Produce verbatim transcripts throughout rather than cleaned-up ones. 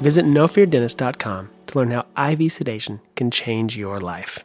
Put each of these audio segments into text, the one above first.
Visit no fear dentist dot com to learn how I V sedation can change your life.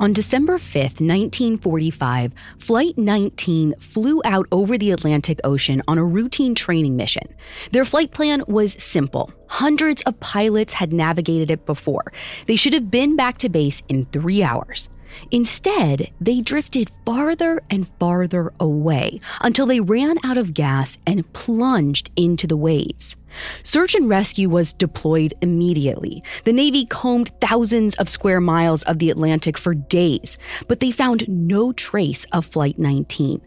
On December fifth, nineteen forty-five, Flight nineteen flew out over the Atlantic Ocean on a routine training mission. Their flight plan was simple. Hundreds of pilots had navigated it before. They should have been back to base in three hours. Instead, they drifted farther and farther away until they ran out of gas and plunged into the waves. Search and rescue was deployed immediately. The Navy combed thousands of square miles of the Atlantic for days, but they found no trace of Flight nineteen.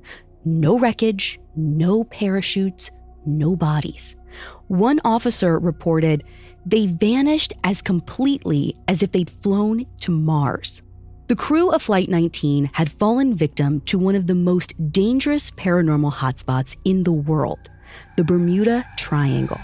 No wreckage, no parachutes, no bodies. One officer reported, "They vanished as completely as if they'd flown to Mars." The crew of Flight nineteen had fallen victim to one of the most dangerous paranormal hotspots in the world, the Bermuda Triangle.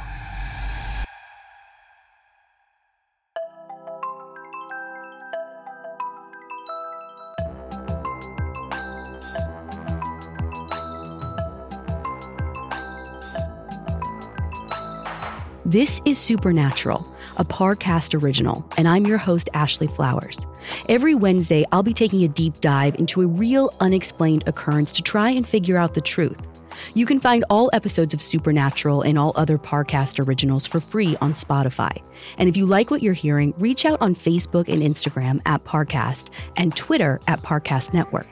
This is Supernatural, a Parcast original, and I'm your host, Ashley Flowers. Every Wednesday, I'll be taking a deep dive into a real unexplained occurrence to try and figure out the truth. You can find all episodes of Supernatural and all other Parcast originals for free on Spotify. And if you like what you're hearing, reach out on Facebook and Instagram at Parcast and Twitter at Parcast Network.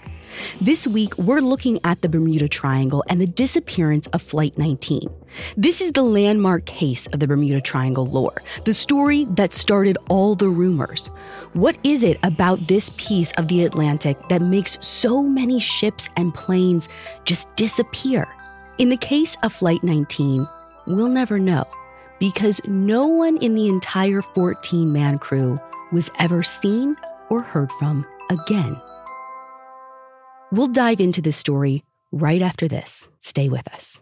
This week, we're looking at the Bermuda Triangle and the disappearance of Flight nineteen. This is the landmark case of the Bermuda Triangle lore, the story that started all the rumors. What is it about this piece of the Atlantic that makes so many ships and planes just disappear? In the case of Flight nineteen, we'll never know, because no one in the entire fourteen-man crew was ever seen or heard from again. We'll dive into this story right after this. Stay with us.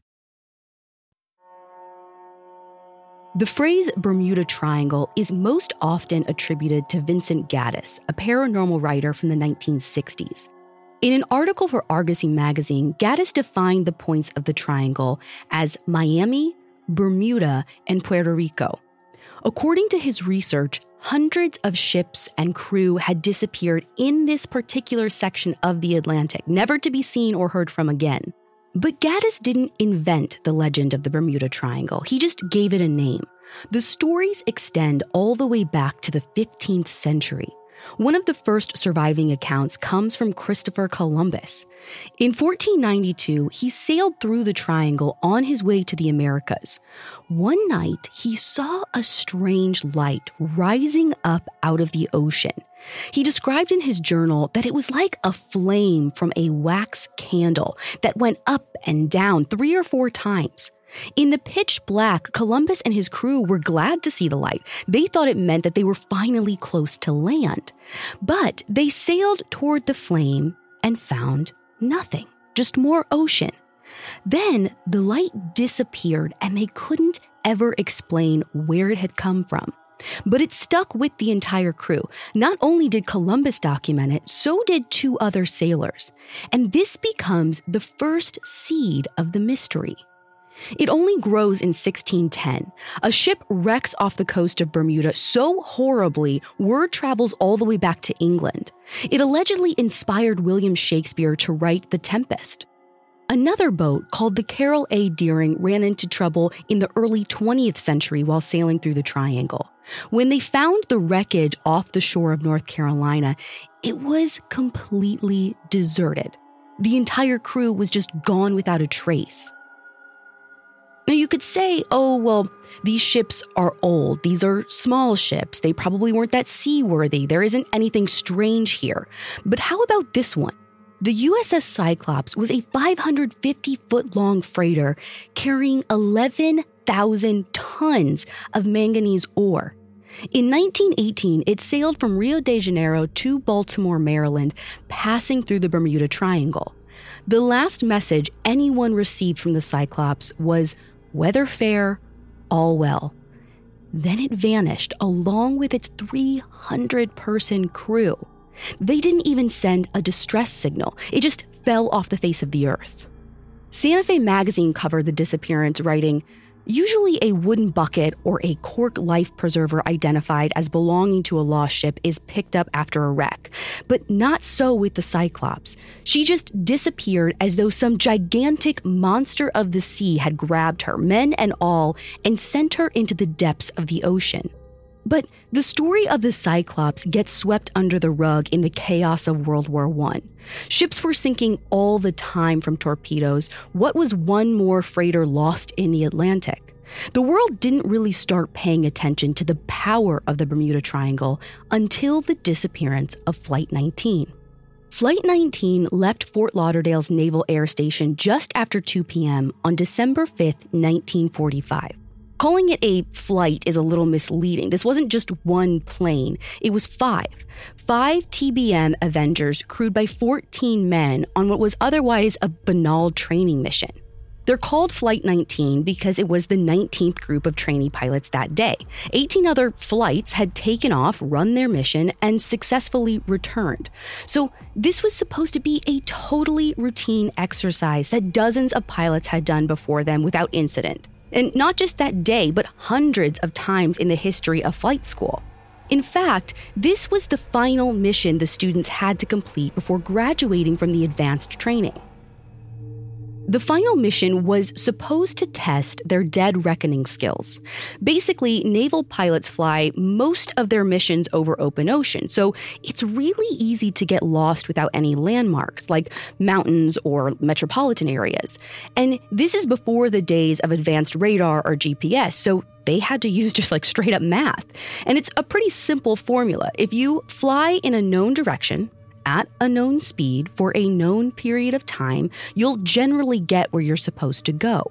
The phrase Bermuda Triangle is most often attributed to Vincent Gaddis, a paranormal writer from the nineteen sixties. In an article for Argosy magazine, Gaddis defined the points of the triangle as Miami, Bermuda, and Puerto Rico. According to his research, hundreds of ships and crew had disappeared in this particular section of the Atlantic, never to be seen or heard from again. But Gaddis didn't invent the legend of the Bermuda Triangle. He just gave it a name. The stories extend all the way back to the fifteenth century. One of the first surviving accounts comes from Christopher Columbus. In fourteen ninety-two, he sailed through the triangle on his way to the Americas. One night, he saw a strange light rising up out of the ocean. He described in his journal that it was like a flame from a wax candle that went up and down three or four times. In the pitch black, Columbus and his crew were glad to see the light. They thought it meant that they were finally close to land. But they sailed toward the flame and found nothing, just more ocean. Then the light disappeared and they couldn't ever explain where it had come from. But it stuck with the entire crew. Not only did Columbus document it, so did two other sailors. And this becomes the first seed of the mystery. It only grows in sixteen ten. A ship wrecks off the coast of Bermuda so horribly, word travels all the way back to England. It allegedly inspired William Shakespeare to write The Tempest. Another boat called the Carol A. Deering ran into trouble in the early twentieth century while sailing through the Triangle. When they found the wreckage off the shore of North Carolina, it was completely deserted. The entire crew was just gone without a trace. Now, you could say, oh, well, these ships are old. These are small ships. They probably weren't that seaworthy. There isn't anything strange here. But how about this one? The U S S Cyclops was a five hundred fifty foot long freighter carrying eleven thousand tons of manganese ore. In nineteen eighteen, it sailed from Rio de Janeiro to Baltimore, Maryland, passing through the Bermuda Triangle. The last message anyone received from the Cyclops was, "Weather fair, all well." Then it vanished along with its three hundred person crew. They didn't even send a distress signal. It just fell off the face of the earth. Santa Fe magazine covered the disappearance, writing, "Usually a wooden bucket or a cork life preserver identified as belonging to a lost ship is picked up after a wreck, but not so with the Cyclops. She just disappeared as though some gigantic monster of the sea had grabbed her, men and all, and sent her into the depths of the ocean." But the story of the Cyclops gets swept under the rug in the chaos of World War One. Ships were sinking all the time from torpedoes. What was one more freighter lost in the Atlantic? The world didn't really start paying attention to the power of the Bermuda Triangle until the disappearance of Flight nineteen. Flight nineteen left Fort Lauderdale's Naval Air Station just after two p.m. on December fifth, nineteen forty-five. Calling it a flight is a little misleading. This wasn't just one plane. It was five. Five T B M Avengers crewed by fourteen men on what was otherwise a banal training mission. They're called Flight nineteen because it was the nineteenth group of trainee pilots that day. eighteen other flights had taken off, run their mission, and successfully returned. So this was supposed to be a totally routine exercise that dozens of pilots had done before them without incident. And not just that day, but hundreds of times in the history of flight school. In fact, this was the final mission the students had to complete before graduating from the advanced training. The final mission was supposed to test their dead reckoning skills. Basically, naval pilots fly most of their missions over open ocean, so it's really easy to get lost without any landmarks, like mountains or metropolitan areas. And this is before the days of advanced radar or G P S, so they had to use just like straight up math. And it's a pretty simple formula. If you fly in a known direction, at a known speed for a known period of time, you'll generally get where you're supposed to go.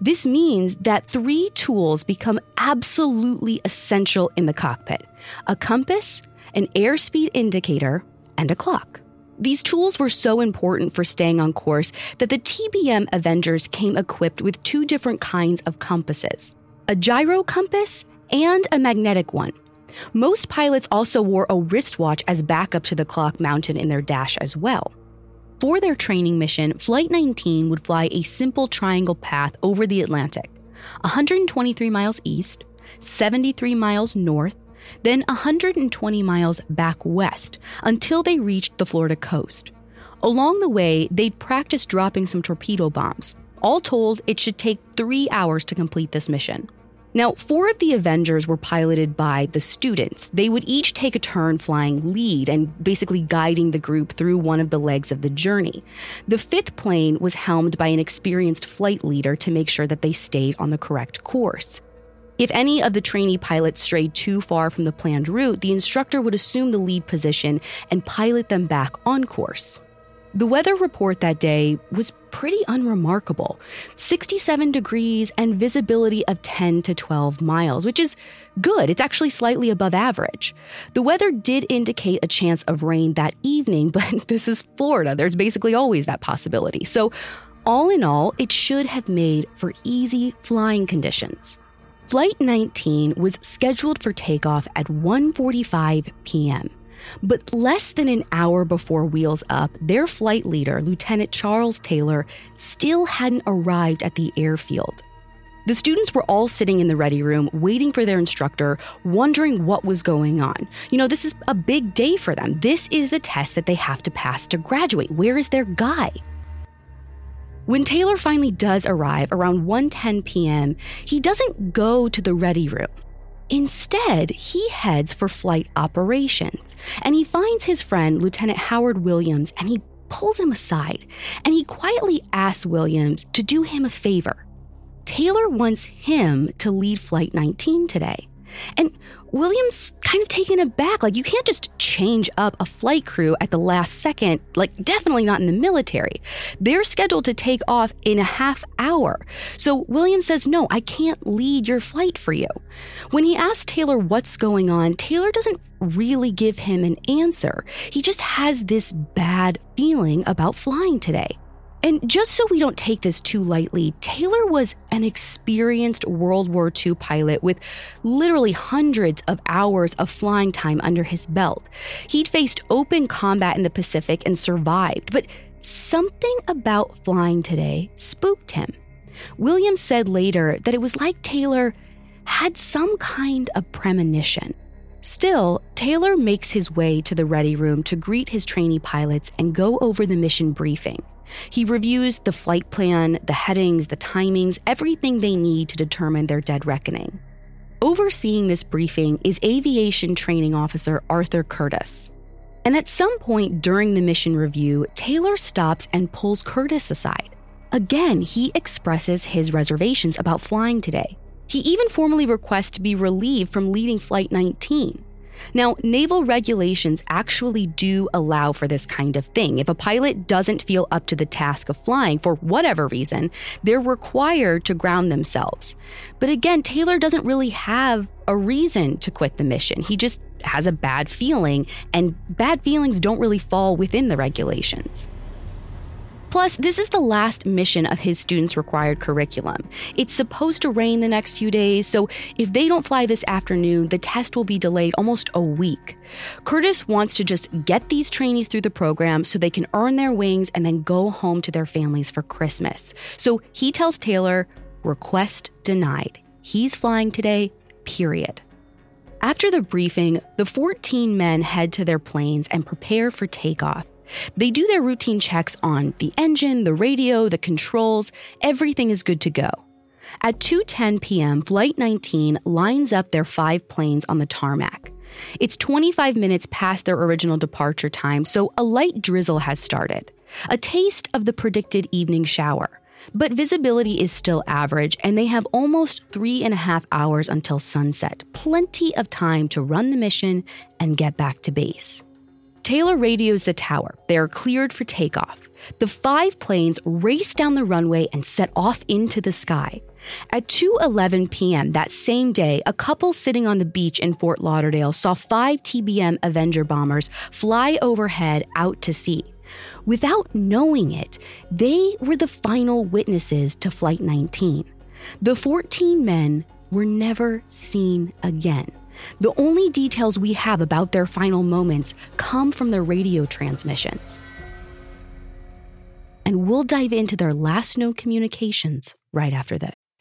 This means that three tools become absolutely essential in the cockpit: a compass, an airspeed indicator, and a clock. These tools were so important for staying on course that the T B M Avengers came equipped with two different kinds of compasses, a gyro compass and a magnetic one. Most pilots also wore a wristwatch as backup to the clock mounted in their dash as well. For their training mission, Flight nineteen would fly a simple triangle path over the Atlantic, one hundred twenty-three miles east, seventy-three miles north, then one hundred twenty miles back west until they reached the Florida coast. Along the way, they'd practiced dropping some torpedo bombs. All told, it should take three hours to complete this mission. Now, four of the Avengers were piloted by the students. They would each take a turn flying lead and basically guiding the group through one of the legs of the journey. The fifth plane was helmed by an experienced flight leader to make sure that they stayed on the correct course. If any of the trainee pilots strayed too far from the planned route, the instructor would assume the lead position and pilot them back on course. The weather report that day was pretty unremarkable. sixty-seven degrees and visibility of ten to twelve miles, which is good. It's actually slightly above average. The weather did indicate a chance of rain that evening, but this is Florida. There's basically always that possibility. So all in all, it should have made for easy flying conditions. Flight nineteen was scheduled for takeoff at one forty-five p.m., but less than an hour before wheels up, their flight leader, Lieutenant Charles Taylor, still hadn't arrived at the airfield. The students were all sitting in the ready room, waiting for their instructor, wondering what was going on. You know, this is a big day for them. This is the test that they have to pass to graduate. Where is their guy? When Taylor finally does arrive around one ten p.m., he doesn't go to the ready room. Instead, he heads for flight operations, and he finds his friend, Lieutenant Howard Williams, and he pulls him aside, and he quietly asks Williams to do him a favor. Taylor wants him to lead Flight nineteen today. And Williams kind of taken aback, like, you can't just change up a flight crew at the last second, like, definitely not in the military. They're scheduled to take off in a half hour. So Williams says, no, I can't lead your flight for you. When he asks Taylor what's going on, Taylor doesn't really give him an answer. He just has this bad feeling about flying today. And just so we don't take this too lightly, Taylor was an experienced World War Two pilot with literally hundreds of hours of flying time under his belt. He'd faced open combat in the Pacific and survived, but something about flying today spooked him. Williams said later that it was like Taylor had some kind of premonition. Still, Taylor makes his way to the ready room to greet his trainee pilots and go over the mission briefing. He reviews the flight plan, the headings, the timings, everything they need to determine their dead reckoning. Overseeing this briefing is aviation training officer Arthur Curtis. And at some point during the mission review, Taylor stops and pulls Curtis aside. Again, he expresses his reservations about flying today. He even formally requests to be relieved from leading Flight nineteen. Now, naval regulations actually do allow for this kind of thing. If a pilot doesn't feel up to the task of flying for whatever reason, they're required to ground themselves. But again, Taylor doesn't really have a reason to quit the mission. He just has a bad feeling, and bad feelings don't really fall within the regulations. Plus, this is the last mission of his students' required curriculum. It's supposed to rain the next few days, so if they don't fly this afternoon, the test will be delayed almost a week. Curtis wants to just get these trainees through the program so they can earn their wings and then go home to their families for Christmas. So he tells Taylor, request denied. He's flying today, period. After the briefing, the fourteen men head to their planes and prepare for takeoff. They do their routine checks on the engine, the radio, the controls. Everything is good to go. At two ten p.m., Flight nineteen lines up their five planes on the tarmac. It's twenty-five minutes past their original departure time, so a light drizzle has started. A taste of the predicted evening shower. But visibility is still average, and they have almost three and a half hours until sunset. Plenty of time to run the mission and get back to base. Taylor radios the tower. They are cleared for takeoff. The five planes race down the runway and set off into the sky. At two eleven p.m. that same day, a couple sitting on the beach in Fort Lauderdale saw five T B M Avenger bombers fly overhead out to sea. Without knowing it, they were the final witnesses to Flight nineteen. The fourteen men were never seen again. The only details we have about their final moments come from their radio transmissions. And we'll dive into their last known communications right after this.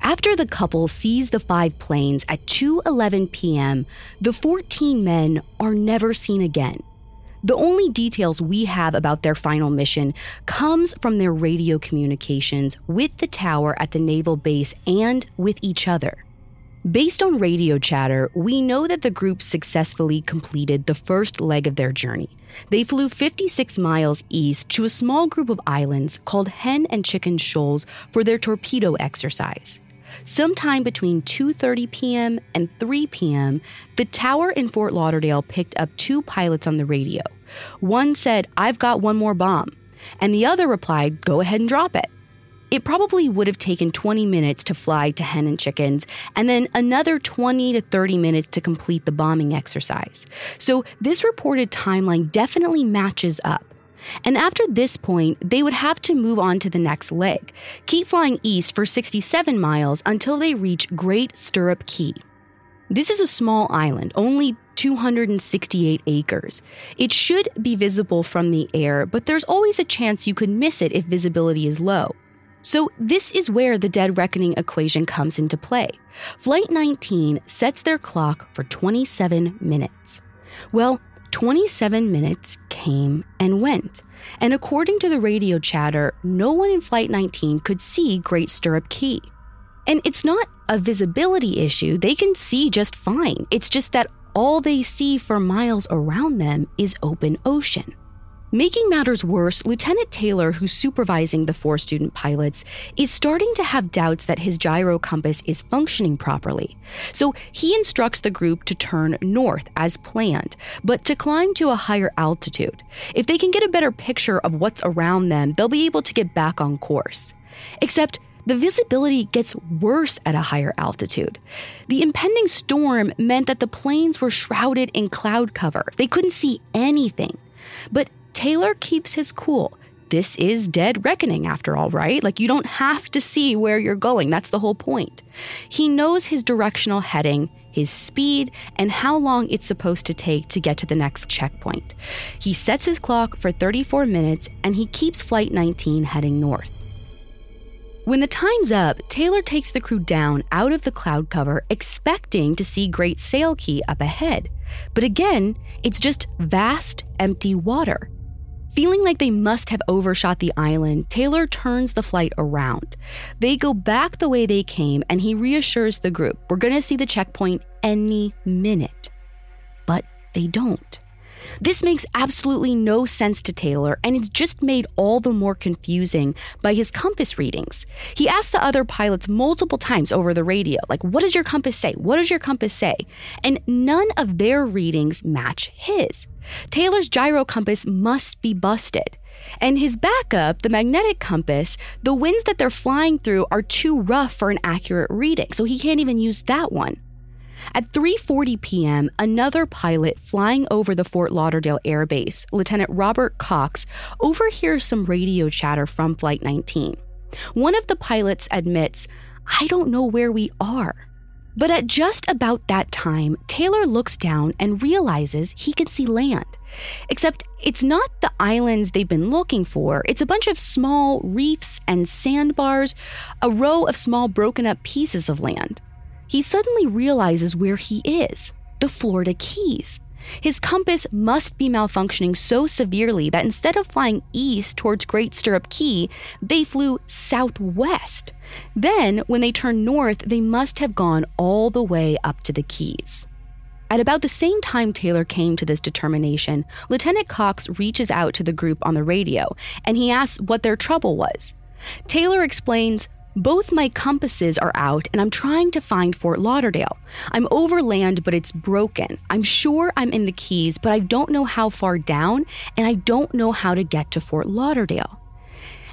After the couple sees the five planes at two eleven p.m., the fourteen men are never seen again. The only details we have about their final mission comes from their radio communications with the tower at the naval base and with each other. Based on radio chatter, we know that the group successfully completed the first leg of their journey. They flew fifty-six miles east to a small group of islands called Hen and Chicken Shoals for their torpedo exercise. Sometime between two thirty p.m. and three p.m., the tower in Fort Lauderdale picked up two pilots on the radio. One said, "I've got one more bomb," and the other replied, "Go ahead and drop it." It probably would have taken twenty minutes to fly to Hen and Chickens, and then another twenty to thirty minutes to complete the bombing exercise. So this reported timeline definitely matches up. And after this point, they would have to move on to the next leg, keep flying east for sixty-seven miles until they reach Great Stirrup Cay. This is a small island, only two hundred sixty-eight acres. It should be visible from the air, but there's always a chance you could miss it if visibility is low. So this is where the dead reckoning equation comes into play. Flight nineteen sets their clock for twenty-seven minutes. Well, twenty-seven minutes came and went. And according to the radio chatter, no one in Flight nineteen could see Great Stirrup Cay. And it's not a visibility issue. They can see just fine. It's just that all they see for miles around them is open ocean. Making matters worse, Lieutenant Taylor, who's supervising the four student pilots, is starting to have doubts that his gyro compass is functioning properly. So he instructs the group to turn north as planned, but to climb to a higher altitude. If they can get a better picture of what's around them, they'll be able to get back on course. Except the visibility gets worse at a higher altitude. The impending storm meant that the planes were shrouded in cloud cover. They couldn't see anything. But Taylor keeps his cool. This is dead reckoning after all, right? Like, you don't have to see where you're going. That's the whole point. He knows his directional heading, his speed, and how long it's supposed to take to get to the next checkpoint. He sets his clock for thirty-four minutes, and he keeps Flight nineteen heading north. When the time's up, Taylor takes the crew down out of the cloud cover, expecting to see Great Sail Cay up ahead. But again, it's just vast, empty water. Feeling like they must have overshot the island, Taylor turns the flight around. They go back the way they came, and he reassures the group, we're going to see the checkpoint any minute. But they don't. This makes absolutely no sense to Taylor, and it's just made all the more confusing by his compass readings. He asked the other pilots multiple times over the radio, like, what does your compass say? What does your compass say? And none of their readings match his. Taylor's gyro compass must be busted. And his backup, the magnetic compass, the winds that they're flying through are too rough for an accurate reading, so he can't even use that one. At three forty p.m., another pilot flying over the Fort Lauderdale Air Base, Lieutenant Robert Cox, overhears some radio chatter from Flight nineteen. One of the pilots admits, "I don't know where we are." But at just about that time, Taylor looks down and realizes he can see land. Except it's not the islands they've been looking for. It's a bunch of small reefs and sandbars, a row of small broken up pieces of land. He suddenly realizes where he is, the Florida Keys. His compass must be malfunctioning so severely that instead of flying east towards Great Stirrup Cay, they flew southwest. Then, when they turned north, they must have gone all the way up to the Keys. At about the same time Taylor came to this determination, Lieutenant Cox reaches out to the group on the radio, and he asks what their trouble was. Taylor explains, "Both my compasses are out, and I'm trying to find Fort Lauderdale. I'm over land, but it's broken. I'm sure I'm in the Keys, but I don't know how far down, and I don't know how to get to Fort Lauderdale."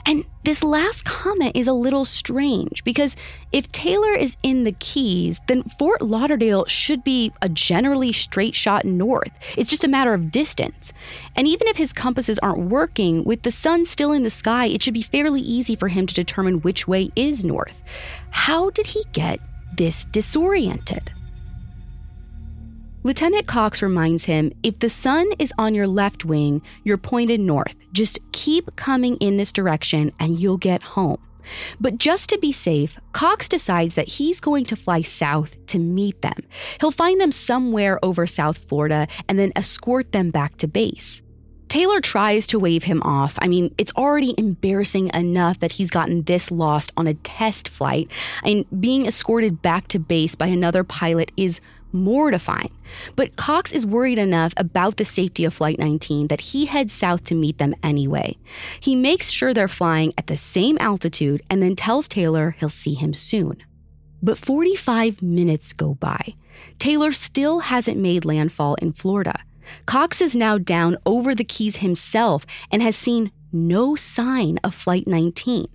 And this last comment is a little strange, because if Taylor is in the Keys, then Fort Lauderdale should be a generally straight shot north. It's just a matter of distance. And even if his compasses aren't working, with the sun still in the sky, it should be fairly easy for him to determine which way is north. How did he get this disoriented? Lieutenant Cox reminds him, if the sun is on your left wing, you're pointed north. Just keep coming in this direction and you'll get home. But just to be safe, Cox decides that he's going to fly south to meet them. He'll find them somewhere over South Florida and then escort them back to base. Taylor tries to wave him off. I mean, it's already embarrassing enough that he's gotten this lost on a test flight, and being escorted back to base by another pilot is mortifying. But Cox is worried enough about the safety of Flight nineteen that he heads south to meet them anyway. He makes sure they're flying at the same altitude and then tells Taylor he'll see him soon. But forty-five minutes go by. Taylor still hasn't made landfall in Florida. Cox is now down over the Keys himself and has seen no sign of Flight nineteen.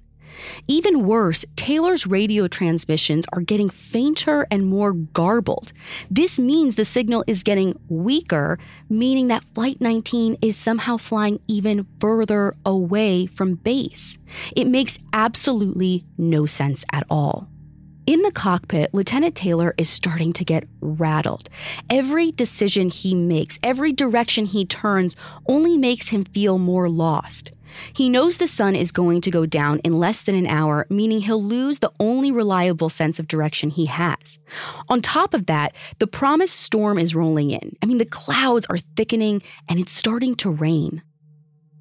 Even worse, Taylor's radio transmissions are getting fainter and more garbled. This means the signal is getting weaker, meaning that Flight nineteen is somehow flying even further away from base. It makes absolutely no sense at all. In the cockpit, Lieutenant Taylor is starting to get rattled. Every decision he makes, every direction he turns, only makes him feel more lost. He knows the sun is going to go down in less than an hour, meaning he'll lose the only reliable sense of direction he has. On top of that, the promised storm is rolling in. I mean, the clouds are thickening and it's starting to rain.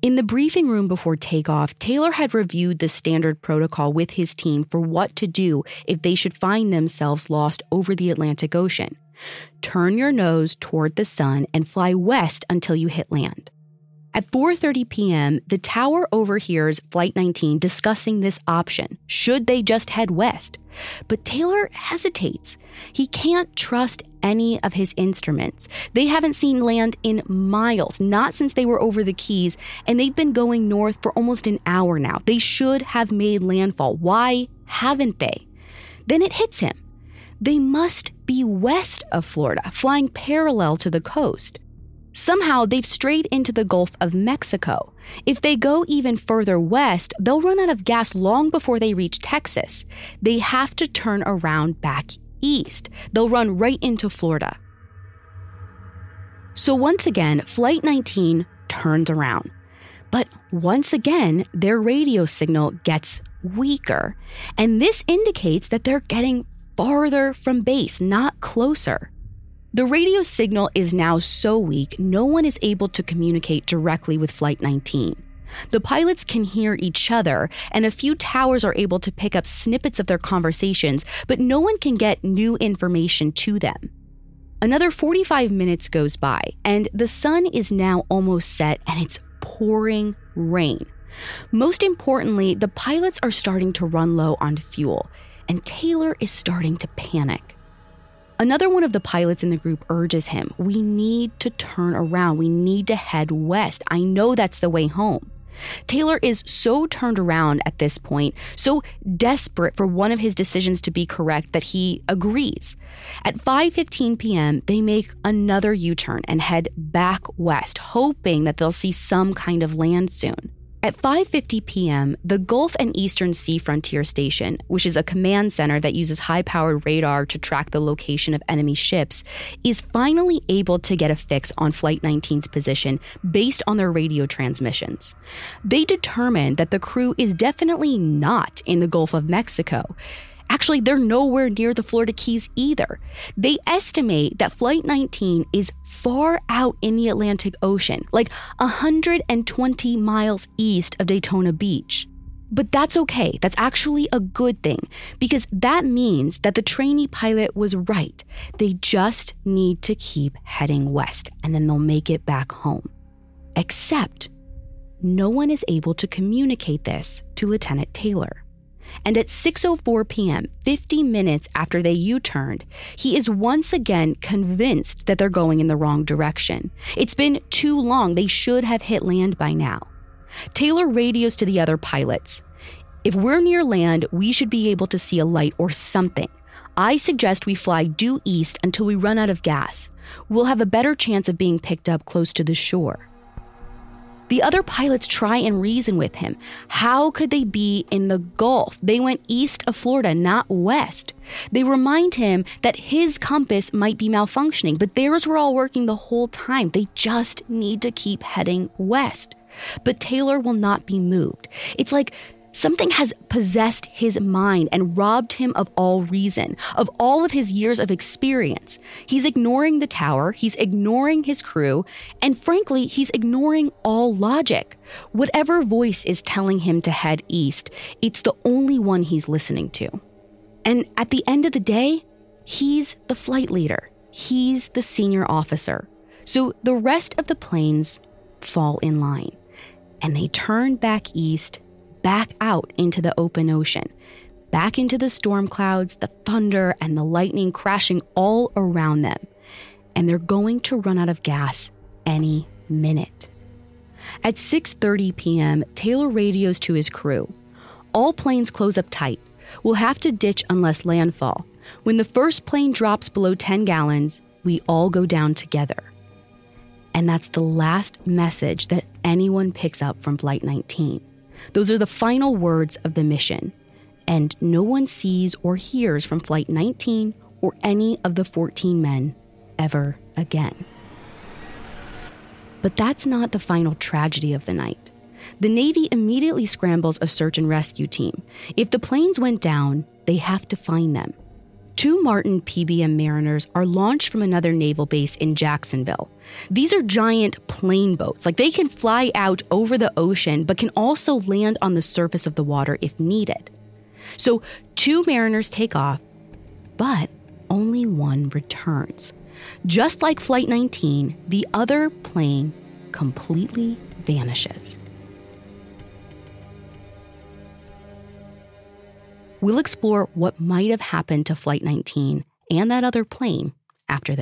In the briefing room before takeoff, Taylor had reviewed the standard protocol with his team for what to do if they should find themselves lost over the Atlantic Ocean. Turn your nose toward the sun and fly west until you hit land. At four thirty p.m., the tower overhears Flight nineteen discussing this option. Should they just head west? But Taylor hesitates. He can't trust any of his instruments. They haven't seen land in miles, not since they were over the Keys, and they've been going north for almost an hour now. They should have made landfall. Why haven't they? Then it hits him. They must be west of Florida, flying parallel to the coast. Somehow, they've strayed into the Gulf of Mexico. If they go even further west, they'll run out of gas long before they reach Texas. They have to turn around back east. They'll run right into Florida. So once again, Flight nineteen turns around. But once again, their radio signal gets weaker. And this indicates that they're getting farther from base, not closer. The radio signal is now so weak, no one is able to communicate directly with Flight nineteen. The pilots can hear each other, and a few towers are able to pick up snippets of their conversations, but no one can get new information to them. Another forty-five minutes goes by, and the sun is now almost set, and it's pouring rain. Most importantly, the pilots are starting to run low on fuel, and Taylor is starting to panic. Another one of the pilots in the group urges him, "We need to turn around. We need to head west. I know that's the way home." Taylor is so turned around at this point, so desperate for one of his decisions to be correct that he agrees. At five fifteen p.m., they make another U-turn and head back west, hoping that they'll see some kind of land soon. At five fifty p.m., the Gulf and Eastern Sea Frontier Station, which is a command center that uses high-powered radar to track the location of enemy ships, is finally able to get a fix on Flight nineteen's position based on their radio transmissions. They determine that the crew is definitely not in the Gulf of Mexico, Actually, they're nowhere near the Florida Keys either. They estimate that Flight nineteen is far out in the Atlantic Ocean, like one hundred twenty miles east of Daytona Beach. But that's okay. That's actually a good thing, because that means that the trainee pilot was right. They just need to keep heading west, and then they'll make it back home. Except no one is able to communicate this to Lieutenant Taylor. And at six oh four p.m., fifty minutes after they U-turned, he is once again convinced that they're going in the wrong direction. It's been too long. They should have hit land by now. Taylor radios to the other pilots. If we're near land, we should be able to see a light or something. I suggest we fly due east until we run out of gas. We'll have a better chance of being picked up close to the shore. The other pilots try and reason with him. How could they be in the Gulf? They went east of Florida, not west. They remind him that his compass might be malfunctioning, but theirs were all working the whole time. They just need to keep heading west. But Taylor will not be moved. It's like something has possessed his mind and robbed him of all reason, of all of his years of experience. He's ignoring the tower, he's ignoring his crew, and frankly, he's ignoring all logic. Whatever voice is telling him to head east, it's the only one he's listening to. And at the end of the day, he's the flight leader. He's the senior officer. So the rest of the planes fall in line. And they turn back east, back out into the open ocean, back into the storm clouds, the thunder, and the lightning crashing all around them. And they're going to run out of gas any minute. At six thirty p.m., Taylor radios to his crew. All planes close up tight. We'll have to ditch unless landfall. When the first plane drops below ten gallons, we all go down together. And that's the last message that anyone picks up from Flight nineteen. Those are the final words of the mission. And no one sees or hears from Flight nineteen or any of the fourteen men ever again. But that's not the final tragedy of the night. The Navy immediately scrambles a search and rescue team. If the planes went down, they have to find them. Two Martin P B M Mariners are launched from another naval base in Jacksonville. These are giant plane boats. Like, they can fly out over the ocean, but can also land on the surface of the water if needed. So two Mariners take off, but only one returns. Just like Flight nineteen, the other plane completely vanishes. We'll explore what might have happened to Flight nineteen and that other plane after this.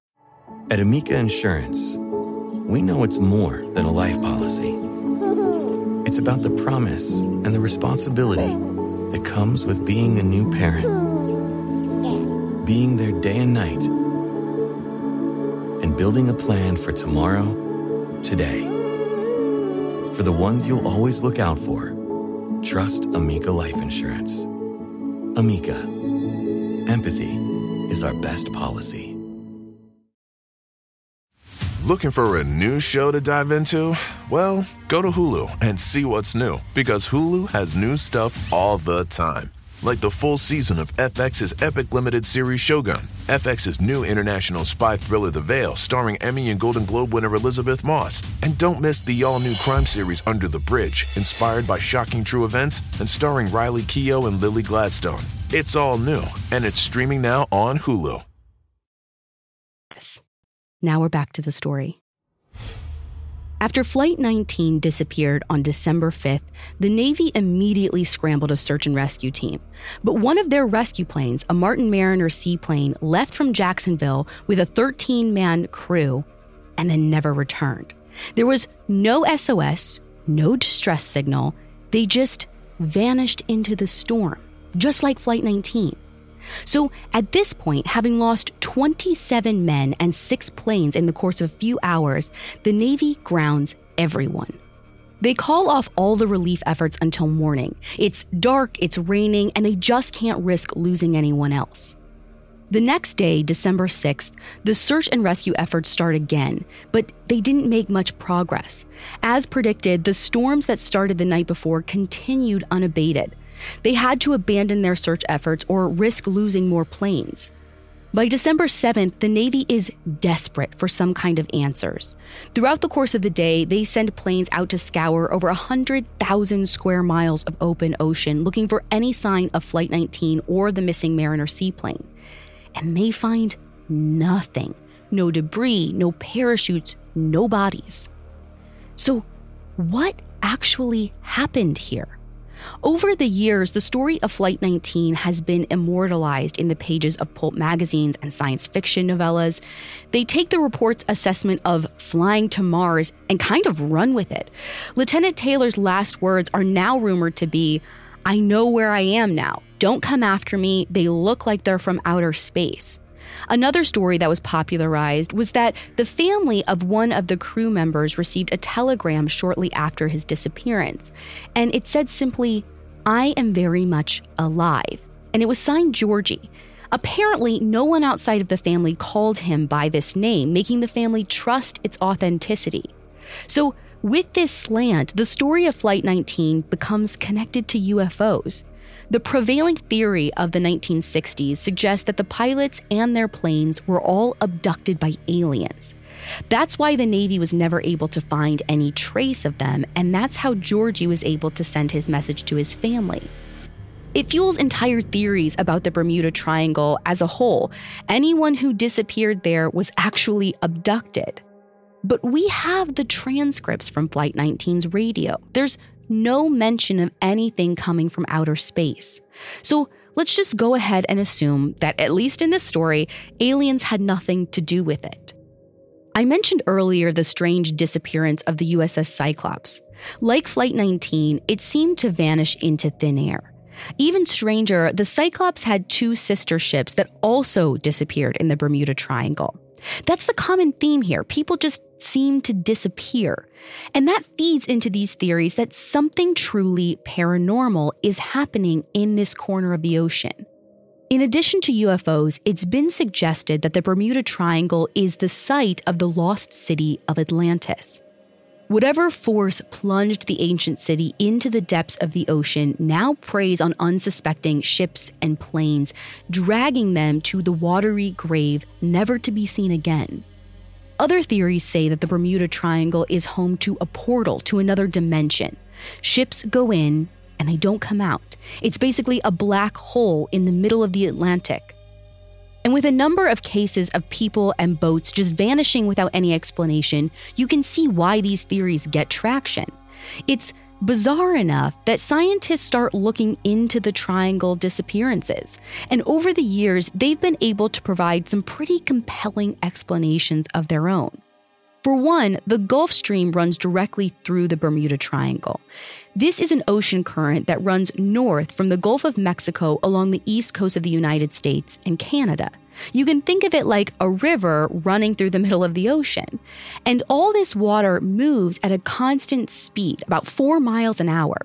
At Amica Insurance, we know it's more than a life policy. It's about the promise and the responsibility that comes with being a new parent, being there day and night, and building a plan for tomorrow, today. For the ones you'll always look out for, trust Amica Life Insurance. Amica, empathy is our best policy. Looking for a new show to dive into? Well, go to Hulu and see what's new, because Hulu has new stuff all the time. Like the full season of F X's epic limited series Shogun, F X's new international spy thriller The Veil, starring Emmy and Golden Globe winner Elizabeth Moss. And don't miss the all-new crime series Under the Bridge, inspired by shocking true events and starring Riley Keough and Lily Gladstone. It's all new, and it's streaming now on Hulu. Now we're back to the story. After Flight nineteen disappeared on December fifth, the Navy immediately scrambled a search and rescue team. But one of their rescue planes, a Martin Mariner seaplane, left from Jacksonville with a thirteen-man crew and then never returned. There was no S O S, no distress signal. They just vanished into the storm, just like Flight nineteen. So at this point, having lost twenty-seven men and six planes in the course of a few hours, the Navy grounds everyone. They call off all the relief efforts until morning. It's dark, it's raining, and they just can't risk losing anyone else. The next day, December sixth, the search and rescue efforts start again, but they didn't make much progress. As predicted, the storms that started the night before continued unabated. They had to abandon their search efforts or risk losing more planes. By December seventh, the Navy is desperate for some kind of answers. Throughout the course of the day, they send planes out to scour over one hundred thousand square miles of open ocean looking for any sign of Flight nineteen or the missing Mariner seaplane. And they find nothing. No debris, no parachutes, no bodies. So what actually happened here? Over the years, the story of Flight nineteen has been immortalized in the pages of pulp magazines and science fiction novellas. They take the report's assessment of flying to Mars and kind of run with it. Lieutenant Taylor's last words are now rumored to be, "I know where I am now. Don't come after me. They look like they're from outer space." Another story that was popularized was that the family of one of the crew members received a telegram shortly after his disappearance, and it said simply, "I am very much alive," and it was signed Georgie. Apparently, no one outside of the family called him by this name, making the family trust its authenticity. So, with this slant, the story of Flight nineteen becomes connected to U F Os. The prevailing theory of the nineteen sixties suggests that the pilots and their planes were all abducted by aliens. That's why the Navy was never able to find any trace of them, and that's how Georgie was able to send his message to his family. It fuels entire theories about the Bermuda Triangle as a whole. Anyone who disappeared there was actually abducted. But we have the transcripts from Flight nineteen's radio. There's no mention of anything coming from outer space. So let's just go ahead and assume that, at least in this story, aliens had nothing to do with it. I mentioned earlier the strange disappearance of the U S S Cyclops. Like Flight nineteen, it seemed to vanish into thin air. Even stranger, the Cyclops had two sister ships that also disappeared in the Bermuda Triangle. That's the common theme here. People just seem to disappear. And that feeds into these theories that something truly paranormal is happening in this corner of the ocean. In addition to U F Os, it's been suggested that the Bermuda Triangle is the site of the lost city of Atlantis. Whatever force plunged the ancient city into the depths of the ocean now preys on unsuspecting ships and planes, dragging them to the watery grave never to be seen again. Other theories say that the Bermuda Triangle is home to a portal to another dimension. Ships go in and they don't come out. It's basically a black hole in the middle of the Atlantic. And with a number of cases of people and boats just vanishing without any explanation, you can see why these theories get traction. It's bizarre enough that scientists start looking into the triangle disappearances. And over the years, they've been able to provide some pretty compelling explanations of their own. For one, the Gulf Stream runs directly through the Bermuda Triangle. This is an ocean current that runs north from the Gulf of Mexico along the east coast of the United States and Canada. You can think of it like a river running through the middle of the ocean. And all this water moves at a constant speed, about four miles an hour.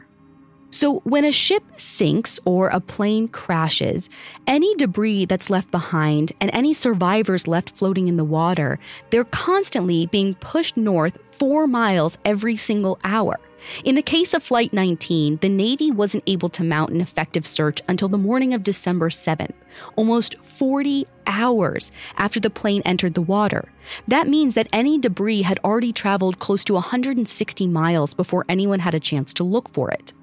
So when a ship sinks or a plane crashes, any debris that's left behind and any survivors left floating in the water, they're constantly being pushed north four miles every single hour. In the case of Flight nineteen, the Navy wasn't able to mount an effective search until the morning of December seventh, almost forty hours after the plane entered the water. That means that any debris had already traveled close to one hundred sixty miles before anyone had a chance to look for it.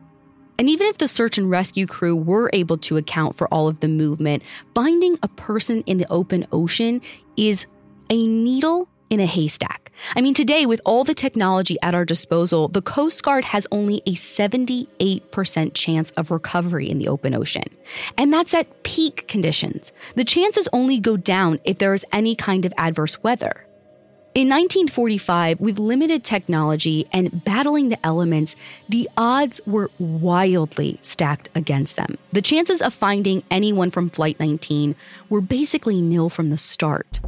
And even if the search and rescue crew were able to account for all of the movement, finding a person in the open ocean is a needle in a haystack. I mean, today, with all the technology at our disposal, the Coast Guard has only a seventy-eight percent chance of recovery in the open ocean. And that's at peak conditions. The chances only go down if there is any kind of adverse weather. In nineteen forty-five, with limited technology and battling the elements, the odds were wildly stacked against them. The chances of finding anyone from Flight nineteen were basically nil from the start.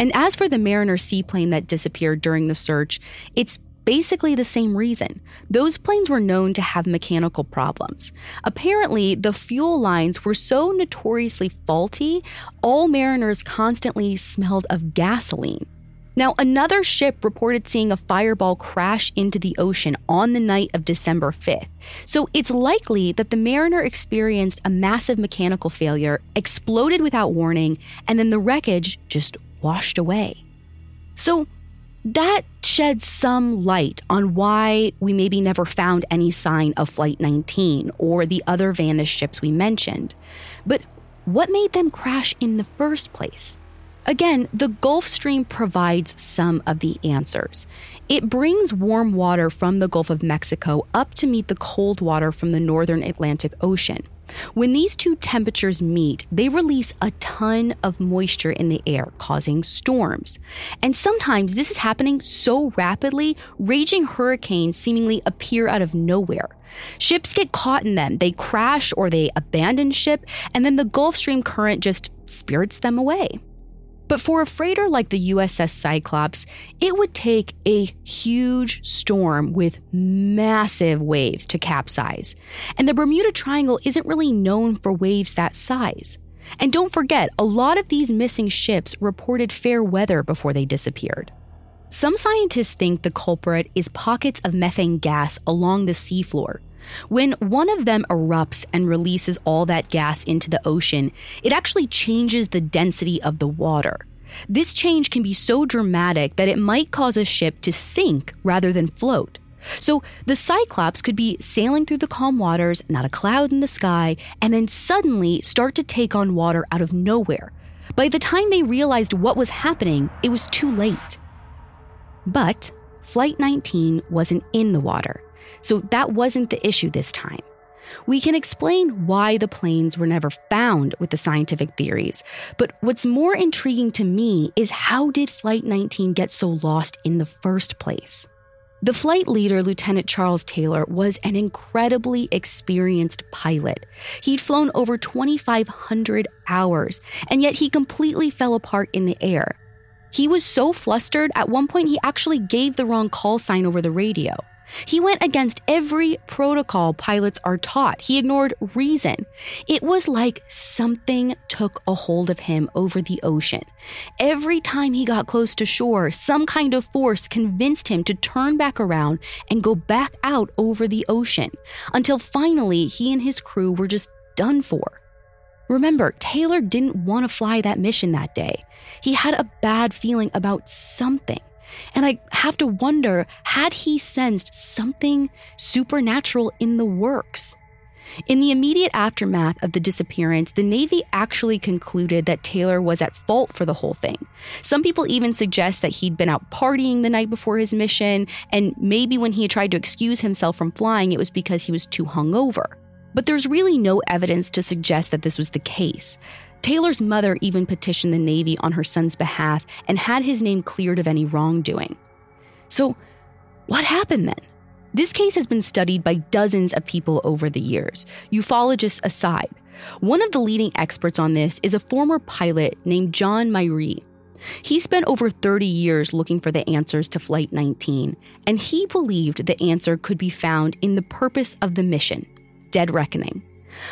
And as for the Mariner seaplane that disappeared during the search, it's basically the same reason. Those planes were known to have mechanical problems. Apparently, the fuel lines were so notoriously faulty, all Mariners constantly smelled of gasoline. Now, another ship reported seeing a fireball crash into the ocean on the night of December fifth. So it's likely that the Mariner experienced a massive mechanical failure, exploded without warning, and then the wreckage just washed away. So that sheds some light on why we maybe never found any sign of Flight nineteen or the other vanished ships we mentioned. But what made them crash in the first place? Again, the Gulf Stream provides some of the answers. It brings warm water from the Gulf of Mexico up to meet the cold water from the northern Atlantic Ocean. When these two temperatures meet, they release a ton of moisture in the air, causing storms. And sometimes this is happening so rapidly, raging hurricanes seemingly appear out of nowhere. Ships get caught in them, they crash or they abandon ship, and then the Gulf Stream current just spirits them away. But for a freighter like the U S S Cyclops, it would take a huge storm with massive waves to capsize. And the Bermuda Triangle isn't really known for waves that size. And don't forget, a lot of these missing ships reported fair weather before they disappeared. Some scientists think the culprit is pockets of methane gas along the seafloor. When one of them erupts and releases all that gas into the ocean, it actually changes the density of the water. This change can be so dramatic that it might cause a ship to sink rather than float. So the Cyclops could be sailing through the calm waters, not a cloud in the sky, and then suddenly start to take on water out of nowhere. By the time they realized what was happening, it was too late. But Flight nineteen wasn't in the water. So that wasn't the issue this time. We can explain why the planes were never found with the scientific theories, but what's more intriguing to me is how did Flight nineteen get so lost in the first place? The flight leader, Lieutenant Charles Taylor, was an incredibly experienced pilot. He'd flown over twenty-five hundred hours, and yet he completely fell apart in the air. He was so flustered, at one point he actually gave the wrong call sign over the radio. He went against every protocol pilots are taught. He ignored reason. It was like something took a hold of him over the ocean. Every time he got close to shore, some kind of force convinced him to turn back around and go back out over the ocean, until finally he and his crew were just done for. Remember, Taylor didn't want to fly that mission that day. He had a bad feeling about something. And I have to wonder, had he sensed something supernatural in the works? In the immediate aftermath of the disappearance, the Navy actually concluded that Taylor was at fault for the whole thing. Some people even suggest that he'd been out partying the night before his mission, and maybe when he tried to excuse himself from flying, it was because he was too hungover. But there's really no evidence to suggest that this was the case. Taylor's mother even petitioned the Navy on her son's behalf and had his name cleared of any wrongdoing. So, what happened then? This case has been studied by dozens of people over the years, ufologists aside. One of the leading experts on this is a former pilot named Jon Myhre. He spent over thirty years looking for the answers to Flight nineteen, and he believed the answer could be found in the purpose of the mission, dead reckoning.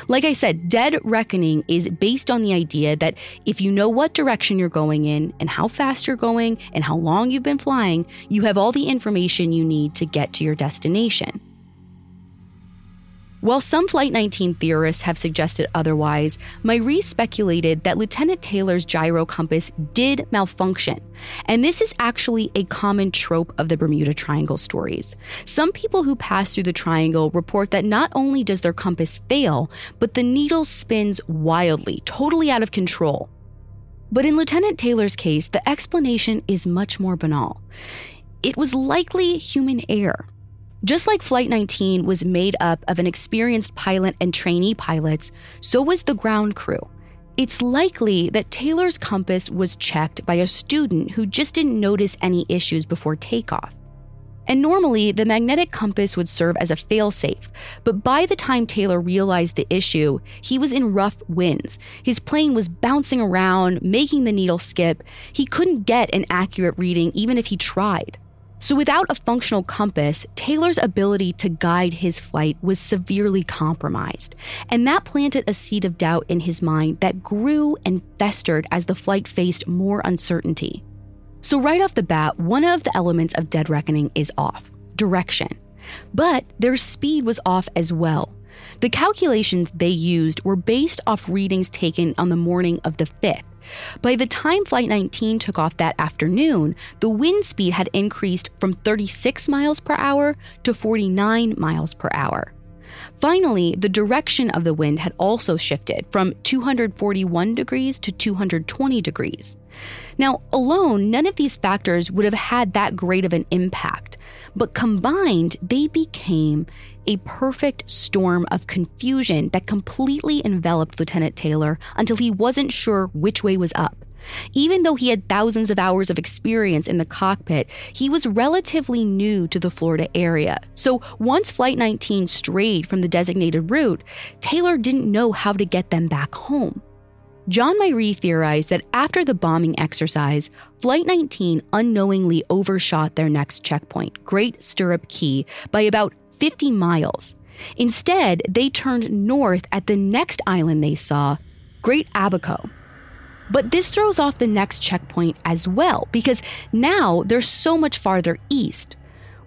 Like I said, dead reckoning is based on the idea that if you know what direction you're going in and how fast you're going and how long you've been flying, you have all the information you need to get to your destination. While some Flight nineteen theorists have suggested otherwise, Myhre speculated that Lieutenant Taylor's gyro compass did malfunction. And this is actually a common trope of the Bermuda Triangle stories. Some people who pass through the triangle report that not only does their compass fail, but the needle spins wildly, totally out of control. But in Lieutenant Taylor's case, the explanation is much more banal. It was likely human error. Just like Flight nineteen was made up of an experienced pilot and trainee pilots, so was the ground crew. It's likely that Taylor's compass was checked by a student who just didn't notice any issues before takeoff. And normally, the magnetic compass would serve as a failsafe, but by the time Taylor realized the issue, he was in rough winds. His plane was bouncing around, making the needle skip. He couldn't get an accurate reading even if he tried. So without a functional compass, Taylor's ability to guide his flight was severely compromised, and that planted a seed of doubt in his mind that grew and festered as the flight faced more uncertainty. So right off the bat, one of the elements of Dead Reckoning is off, direction. But their speed was off as well. The calculations they used were based off readings taken on the morning of the fifth. By the time Flight nineteen took off that afternoon, the wind speed had increased from thirty-six miles per hour to forty-nine miles per hour. Finally, the direction of the wind had also shifted from two hundred forty-one degrees to two hundred twenty degrees. Now, alone, none of these factors would have had that great of an impact, but combined, they became a perfect storm of confusion that completely enveloped Lieutenant Taylor until he wasn't sure which way was up. Even though he had thousands of hours of experience in the cockpit, he was relatively new to the Florida area. So once Flight nineteen strayed from the designated route, Taylor didn't know how to get them back home. Jon Myhre theorized that after the bombing exercise, Flight nineteen unknowingly overshot their next checkpoint, Great Stirrup Cay, by about fifty miles. Instead, they turned north at the next island they saw, Great Abaco. But this throws off the next checkpoint as well, because now they're so much farther east.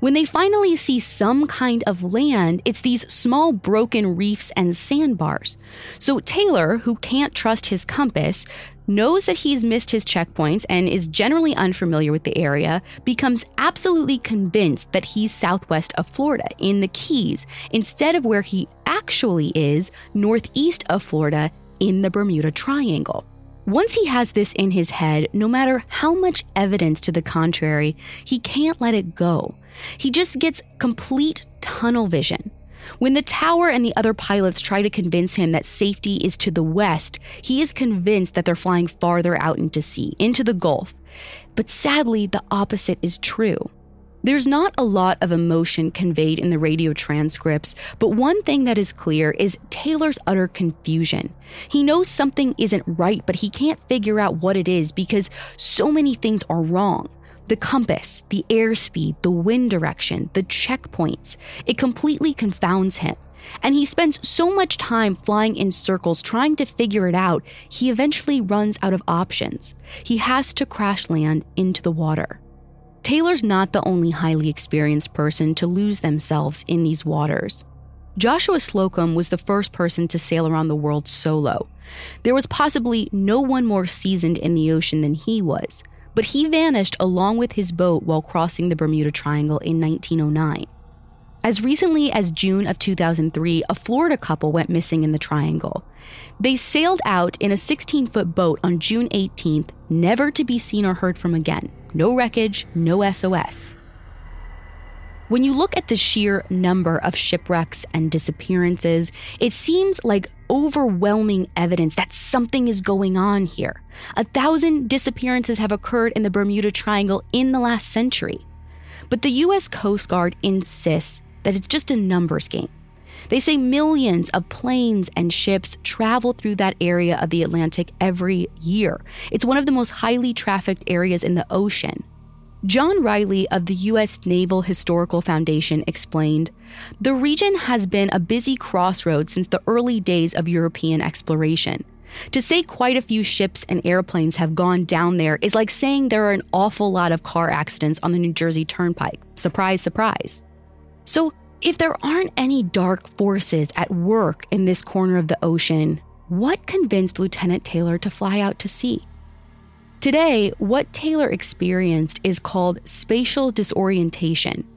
When they finally see some kind of land, it's these small broken reefs and sandbars. So Taylor, who can't trust his compass, knows that he's missed his checkpoints and is generally unfamiliar with the area, becomes absolutely convinced that he's southwest of Florida in the Keys, instead of where he actually is, northeast of Florida in the Bermuda Triangle. Once he has this in his head, no matter how much evidence to the contrary, he can't let it go. He just gets complete tunnel vision. When the tower and the other pilots try to convince him that safety is to the west, he is convinced that they're flying farther out into sea, into the Gulf. But sadly, the opposite is true. There's not a lot of emotion conveyed in the radio transcripts, but one thing that is clear is Taylor's utter confusion. He knows something isn't right, but he can't figure out what it is because so many things are wrong. The compass, the airspeed, the wind direction, the checkpoints, it completely confounds him. And he spends so much time flying in circles trying to figure it out, he eventually runs out of options. He has to crash land into the water. Taylor's not the only highly experienced person to lose themselves in these waters. Joshua Slocum was the first person to sail around the world solo. There was possibly no one more seasoned in the ocean than he was, but he vanished along with his boat while crossing the Bermuda Triangle in nineteen oh nine. As recently as June of two thousand three, a Florida couple went missing in the triangle. They sailed out in a sixteen-foot boat on June eighteenth, never to be seen or heard from again. No wreckage, no S O S. When you look at the sheer number of shipwrecks and disappearances, it seems like overwhelming evidence that something is going on here. A thousand disappearances have occurred in the Bermuda Triangle in the last century. But the U S Coast Guard insists that it's just a numbers game. They say millions of planes and ships travel through that area of the Atlantic every year. It's one of the most highly trafficked areas in the ocean. John Riley of the U S Naval Historical Foundation explained, "The region has been a busy crossroads since the early days of European exploration. To say quite a few ships and airplanes have gone down there is like saying there are an awful lot of car accidents on the New Jersey Turnpike. Surprise, surprise." So if there aren't any dark forces at work in this corner of the ocean, what convinced Lieutenant Taylor to fly out to sea? Today, what Taylor experienced is called spatial disorientation.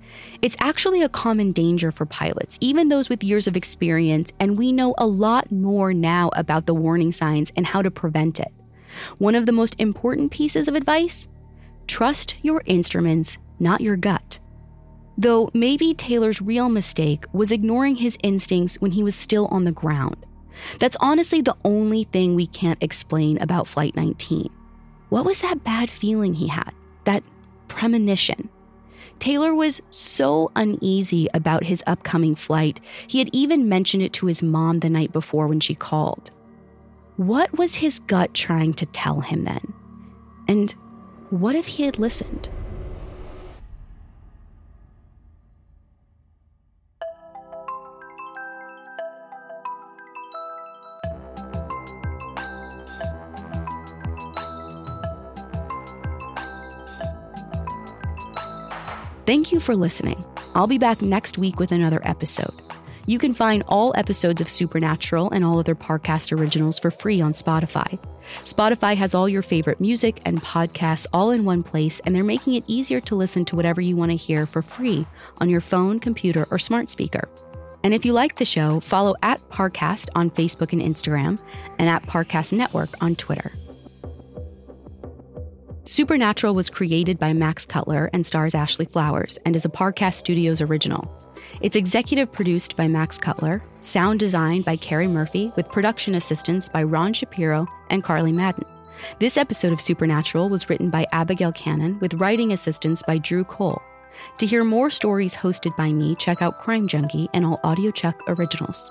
It's actually a common danger for pilots, even those with years of experience, and we know a lot more now about the warning signs and how to prevent it. One of the most important pieces of advice? Trust your instruments, not your gut. Though maybe Taylor's real mistake was ignoring his instincts when he was still on the ground. That's honestly the only thing we can't explain about Flight nineteen. What was that bad feeling he had? That premonition? Taylor was so uneasy about his upcoming flight, he had even mentioned it to his mom the night before when she called. What was his gut trying to tell him then? And what if he had listened? Thank you for listening. I'll be back next week with another episode. You can find all episodes of Supernatural and all other Parcast originals for free on Spotify. Spotify has all your favorite music and podcasts all in one place, and they're making it easier to listen to whatever you want to hear for free on your phone, computer, or smart speaker. And if you like the show, follow at Parcast on Facebook and Instagram, and at Parcast Network on Twitter. Supernatural was created by Max Cutler and stars Ashley Flowers, and is a Parcast Studios original. It's executive produced by Max Cutler, sound designed by Carrie Murphy, with production assistance by Ron Shapiro and Carly Madden. This episode of Supernatural was written by Abigail Cannon, with writing assistance by Drew Cole. To hear more stories hosted by me, check out Crime Junkie and all AudioChuck originals.